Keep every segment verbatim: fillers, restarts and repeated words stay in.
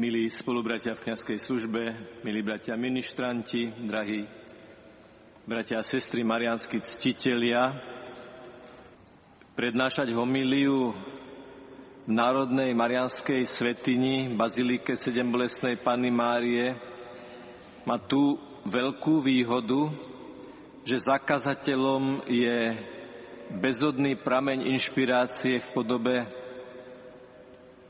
milí spolubratia v kňazskej službe, milí bratia ministranti, drahí bratia a sestry mariánski ctitelia, prednášať homíliu v Národnej mariánskej svätyni Bazilike Sedembolestnej Panny Márie má tú veľkú výhodu, že zakazateľom je bezodný prameň inšpirácie v podobe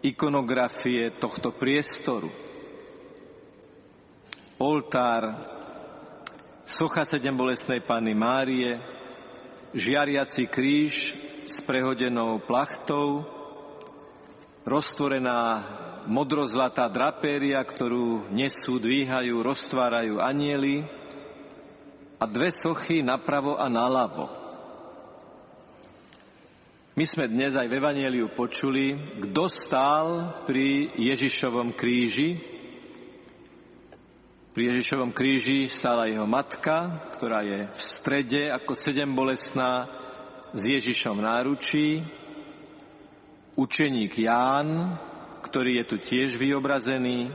ikonografie tohto priestoru. Oltár, socha Sedembolestnej Panny Márie, žiariaci kríž s prehodenou plachtou, roztvorená modrozlatá drapéria, ktorú nesú, dvíhajú, roztvárajú anjeli, a dve sochy napravo a naľavo. My sme dnes aj v Evangeliu počuli, kto stál pri Ježišovom kríži. Pri Ježišovom kríži stála jeho matka, ktorá je v strede ako sedembolestná s Ježišom v náručí. Učeník Ján, ktorý je tu tiež vyobrazený.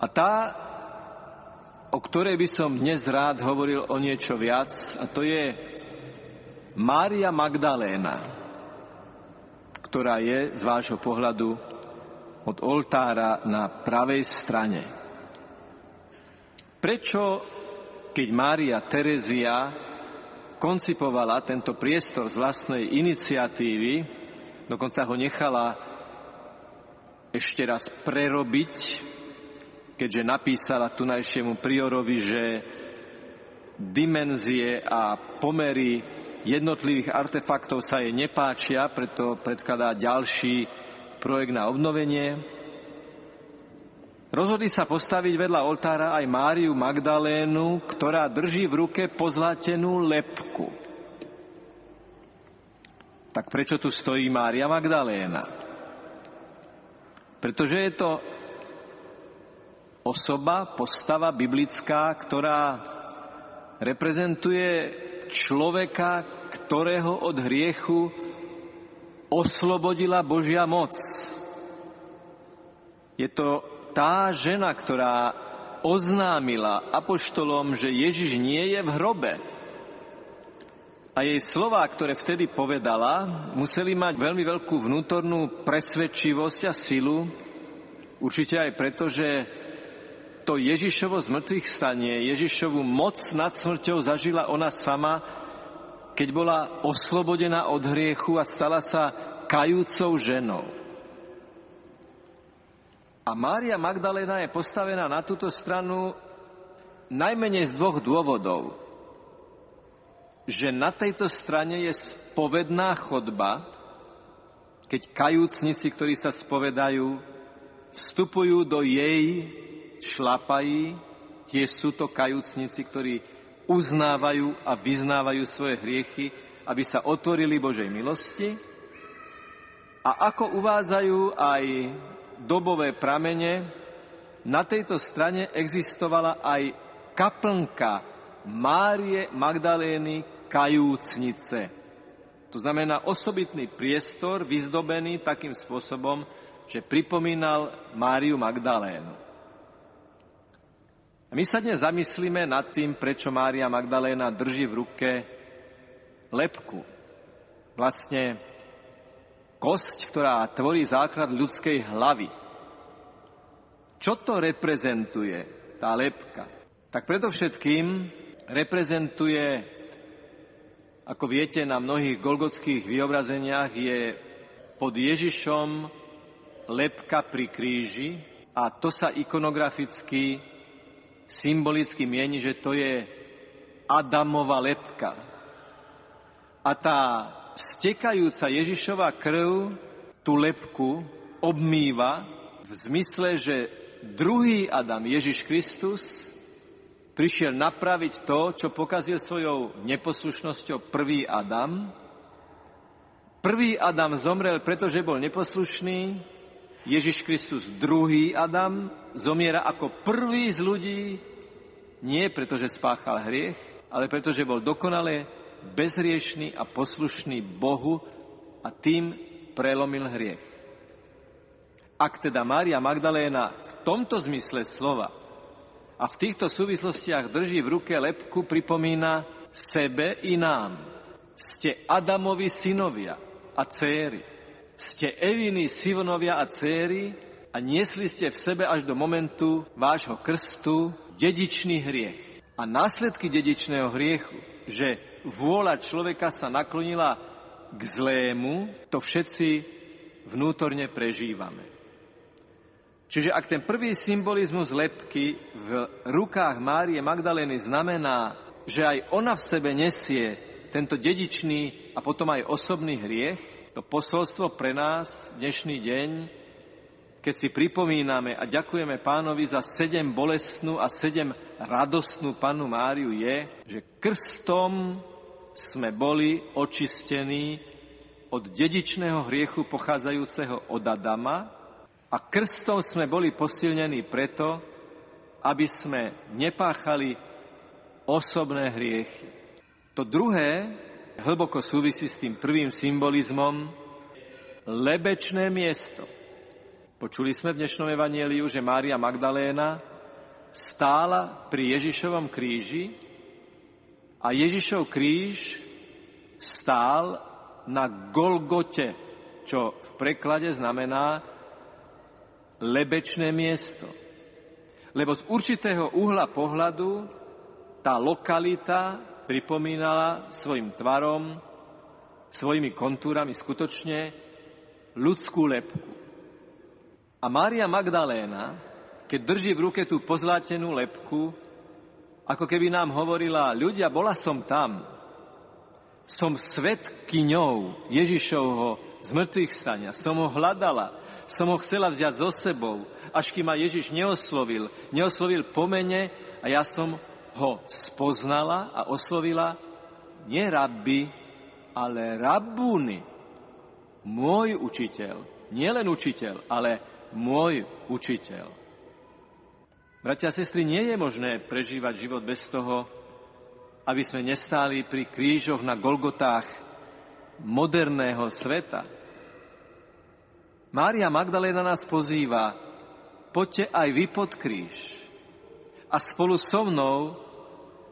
A tá, o ktorej by som dnes rád hovoril o niečo viac, a to je Mária Magdaléna, ktorá je z vášho pohľadu od oltára na pravej strane. Prečo, keď Mária Terézia koncipovala tento priestor z vlastnej iniciatívy, dokonca ho nechala ešte raz prerobiť, keďže napísala tunajšiemu priorovi, že dimenzie a pomery jednotlivých artefaktov sa jej nepáčia, preto predkladá ďalší projekt na obnovenie. Rozhodli sa postaviť vedľa oltára aj Máriu Magdalénu, ktorá drží v ruke pozlatenú lebku. Tak prečo tu stojí Mária Magdaléna? Pretože je to osoba, postava biblická, ktorá reprezentuje človeka, ktorého od hriechu oslobodila Božia moc. Je to tá žena, ktorá oznámila apoštolom, že Ježiš nie je v hrobe. A jej slová, ktoré vtedy povedala, museli mať veľmi veľkú vnútornú presvedčivosť a silu, určite aj preto, že to Ježišovo zmrtvých stanie, Ježišovu moc nad smrťou zažila ona sama, keď bola oslobodená od hriechu a stala sa kajúcou ženou. A Mária Magdaléna je postavená na túto stranu najmenej z dvoch dôvodov. Že na tejto strane je spovedná chodba, keď kajúcnici, ktorí sa spovedajú, vstupujú do jej šlapají, tiež sú to kajúcnici, ktorí uznávajú a vyznávajú svoje hriechy, aby sa otvorili Božej milosti. A ako uvádzajú aj dobové pramene, na tejto strane existovala aj kaplnka Márie Magdalény kajúcnice. To znamená osobitný priestor vyzdobený takým spôsobom, že pripomínal Máriu Magdalénu. A my sa dnes zamyslíme nad tým, prečo Mária Magdaléna drží v ruke lebku. Vlastne kosť, ktorá tvorí základ ľudskej hlavy. Čo to reprezentuje, tá lebka? Tak predovšetkým reprezentuje, ako viete, na mnohých golgotských vyobrazeniach je pod Ježišom lebka pri kríži a to sa ikonograficky symbolicky mieni, že to je Adamova lebka. A tá stekajúca Ježišova krv tú lebku obmýva v zmysle, že druhý Adam, Ježiš Kristus, prišiel napraviť to, čo pokazil svojou neposlušnosťou prvý Adam. Prvý Adam zomrel, pretože bol neposlušný. Ježiš Kristus, druhý Adam, zomiera ako prvý z ľudí, nie pretože spáchal hriech, ale pretože bol dokonale bezhriešný a poslušný Bohu a tým prelomil hriech. Ak teda Mária Magdaléna v tomto zmysle slova a v týchto súvislostiach drží v ruke lebku, pripomína sebe i nám. Ste Adamovi synovia a céry. Ste Eviny synovia a céry a niesli ste v sebe až do momentu vášho krstu dedičný hriech. A následky dedičného hriechu, že vôľa človeka sa naklonila k zlému, to všetci vnútorne prežívame. Čiže ak ten prvý symbolizmus lebky v rukách Márie Magdalény znamená, že aj ona v sebe nesie tento dedičný a potom aj osobný hriech, to posolstvo pre nás dnešný deň, keď si pripomíname a ďakujeme Pánovi za sedem bolestnú a sedem radostnú Pannu Máriu, je, že krstom sme boli očistení od dedičného hriechu pochádzajúceho od Adama, a krstom sme boli posilnení preto, aby sme nepáchali osobné hriechy. To druhé hlboko súvisí s tým prvým symbolizmom, lebečné miesto. Počuli sme v dnešnom evanjeliu, že Mária Magdaléna stála pri Ježišovom kríži a Ježišov kríž stál na Golgote, čo v preklade znamená lebečné miesto. Lebo z určitého uhla pohľadu tá lokalita pripomínala svojim tvarom, svojimi kontúrami skutočne ľudskú lebku. A Mária Magdaléna, keď drží v ruke tú pozlátenú lebku, ako keby nám hovorila, ľudia, bola som tam, som svedkyňou Ježišovho z mŕtvych stania, som ho hľadala, som ho chcela vziať so sebou, až kým ma Ježiš neoslovil, neoslovil po mene a ja som ho spoznala a oslovila nie rabbi, ale rabuni, môj učiteľ, nielen učiteľ, ale môj učiteľ. Bratia a sestry, nie je možné prežívať život bez toho, aby sme nestáli pri krížoch na Golgotách moderného sveta. Mária Magdaléna nás pozýva, poďte aj vy pod kríž a spolu so mnou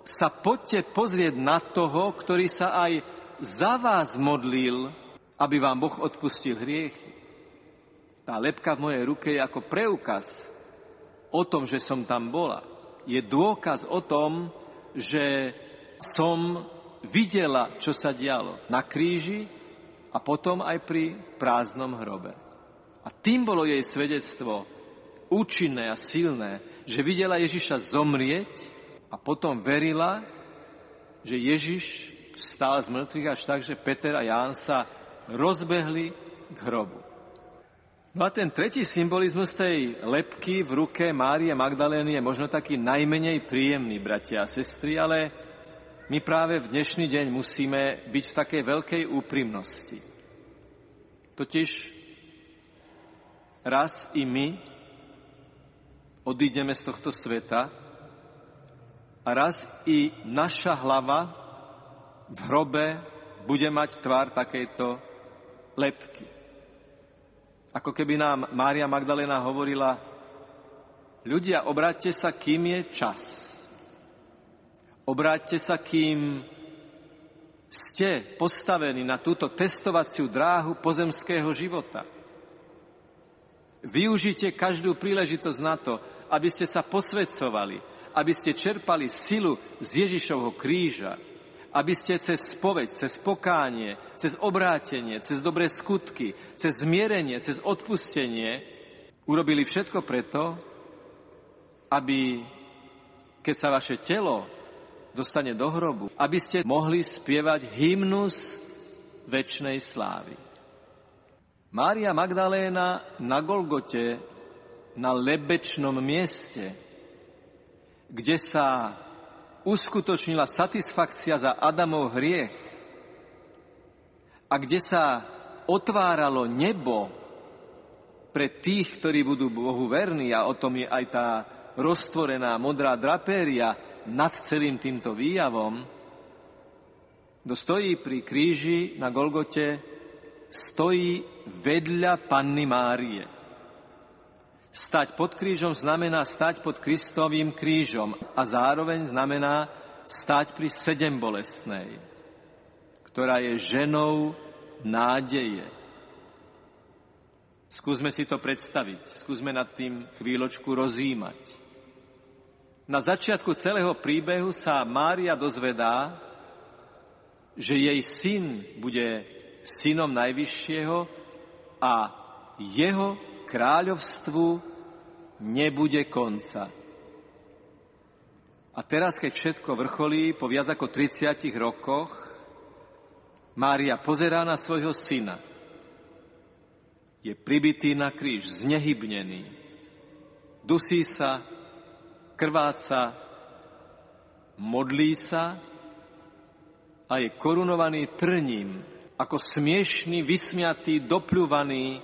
sa poďte pozrieť na toho, ktorý sa aj za vás modlil, aby vám Boh odpustil hriechy. Tá lebka v mojej ruke je ako preukaz o tom, že som tam bola. Je dôkaz o tom, že som videla, čo sa dialo na kríži a potom aj pri prázdnom hrobe. A tým bolo jej svedectvo účinné a silné, že videla Ježiša zomrieť a potom verila, že Ježiš vstal z mŕtvych až tak, že Peter a Ján sa rozbehli k hrobu. No a ten tretí symbolizmus tej lebky v ruke Márie Magdalény je možno taký najmenej príjemný, bratia a sestry, ale my práve v dnešný deň musíme byť v takej veľkej úprimnosti. Totiž raz i my odídeme z tohto sveta a raz i naša hlava v hrobe bude mať tvár takejto lebky. Ako keby nám Mária Magdaléna hovorila, ľudia, obráťte sa, kým je čas. Obráťte sa, kým ste postavení na túto testovaciu dráhu pozemského života. Využite každú príležitosť na to, aby ste sa posvedcovali, aby ste čerpali silu z Ježišovho kríža, aby ste cez spoveď, cez pokánie, cez obrátenie, cez dobré skutky, cez zmierenie, cez odpustenie urobili všetko preto, aby keď sa vaše telo dostane do hrobu, aby ste mohli spievať hymnus večnej slávy. Mária Magdaléna na Golgote, na lebečnom mieste, kde sa uskutočnila satisfakcia za Adamov hriech a kde sa otváralo nebo pre tých, ktorí budú Bohu verní, a o tom je aj tá roztvorená modrá drapéria nad celým týmto výjavom, dostojí pri kríži na Golgote, stojí vedľa Panny Márie. Stať pod krížom znamená stať pod Kristovým krížom a zároveň znamená stať pri sedembolestnej, ktorá je ženou nádeje. Skúsme si to predstaviť, skúsme nad tým chvíľočku rozjímať. Na začiatku celého príbehu sa Mária dozvedá, že jej syn bude synom Najvyššieho a jeho kráľovstvu nebude konca. A teraz, keď všetko vrcholí, po viac ako tridsiatich rokoch, Mária pozerá na svojho syna. Je pribitý na kríž, znehybnený. Dusí sa, krváca, modlí sa a je korunovaný trním, ako smiešný, vysmiatý, dopľúvaný,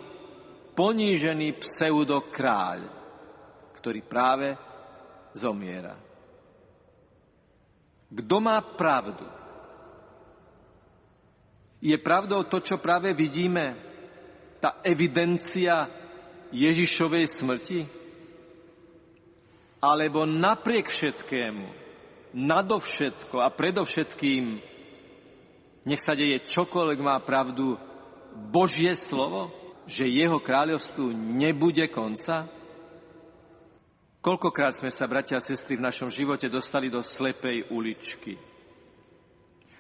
ponížený pseudokráľ, ktorý práve zomiera. Kto má pravdu? Je pravdou to, čo práve vidíme, tá evidencia Ježišovej smrti? Alebo napriek všetkému, nadovšetko a predovšetkým, nech sa deje čokoľvek, má pravdu Božie slovo? Že jeho kráľovstvu nebude konca? Koľkokrát sme sa, bratia a sestry, v našom živote dostali do slepej uličky?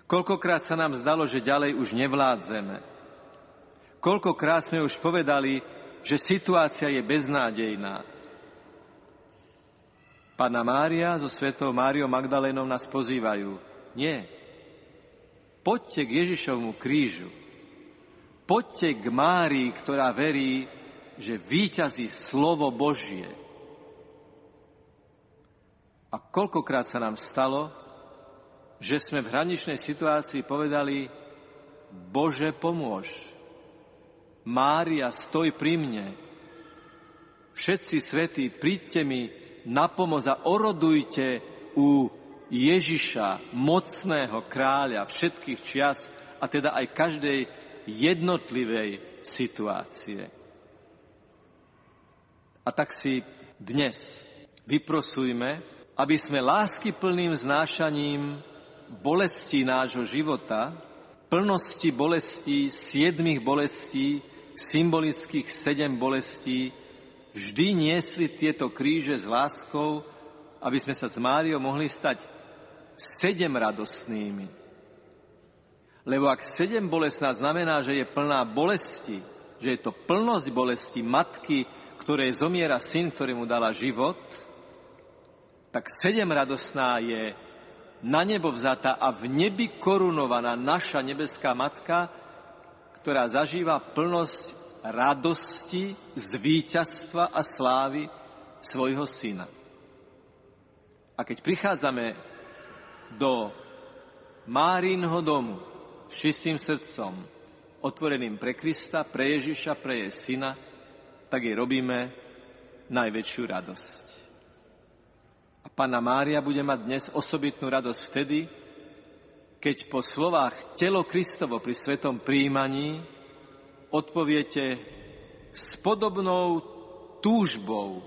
Koľkokrát sa nám zdalo, že ďalej už nevládzeme? Koľkokrát sme už povedali, že situácia je beznádejná? Panna Mária so svätou Máriou Magdalénou nás pozývajú. Nie. Poďte k Ježišovmu krížu. Poďte k Márii, ktorá verí, že víťazí slovo Božie. A koľkokrát sa nám stalo, že sme v hraničnej situácii povedali: Bože, pomôž. Mária, stoj pri mne. Všetci svätí, príďte mi na pomoc a orodujte u Ježiša, mocného kráľa všetkých čias a teda aj každej jednotlivej situácie. A tak si dnes vyprosujme, aby sme láskyplným znášaním bolesti nášho života, plnosti bolestí, siedmých bolestí, symbolických sedem bolestí, vždy niesli tieto kríže s láskou, aby sme sa s Máriou mohli stať sedem radostnými. Lebo ak sedem bolestná znamená, že je plná bolesti, že je to plnosť bolesti matky, ktorej zomiera syn, ktorému dala život, tak sedem radostná je na nebo vzatá a v nebi korunovaná naša nebeská matka, ktorá zažíva plnosť radosti z víťazstva a slávy svojho syna. A keď prichádzame do Márínho domu, s čistým srdcom, otvoreným pre Krista, pre Ježiša, pre jej syna, tak jej robíme najväčšiu radosť. A Panna Mária bude mať dnes osobitnú radosť vtedy, keď po slovách telo Kristovo pri svetom prijímaní odpoviete s podobnou túžbou,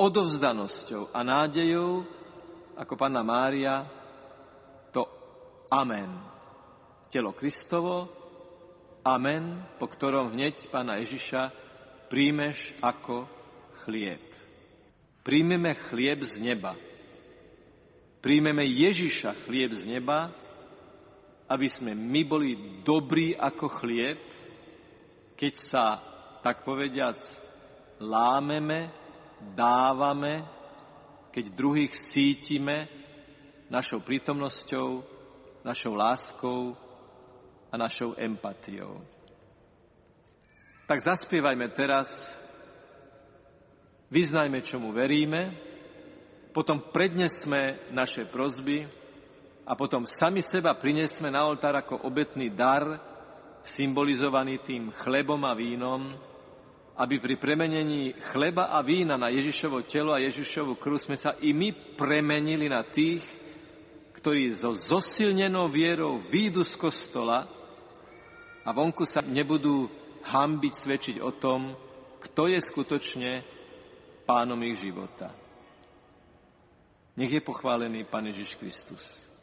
odovzdanosťou a nádejou, ako Panna Mária, to amen. Telo Kristovo, amen, po ktorom hneď Pána Ježiša príjmeš ako chlieb. Príjmeme chlieb z neba. Príjmeme Ježiša chlieb z neba, aby sme my boli dobrí ako chlieb, keď sa, tak povediac, lámeme, dávame, keď druhých sítime našou prítomnosťou, našou láskou a našou empatiou. Tak zaspievajme teraz, vyznajme, čomu veríme, potom prednesme naše prosby a potom sami seba prinesme na oltár ako obetný dar, symbolizovaný tým chlebom a vínom, aby pri premenení chleba a vína na Ježišovo telo a Ježišovu krv sme sa i my premenili na tých, ktorí so zosilnenou vierou výjdu z kostola a vonku sa nebudú hanbiť svedčiť o tom, kto je skutočne Pánom ich života. Nech je pochválený Pán Ježiš Kristus.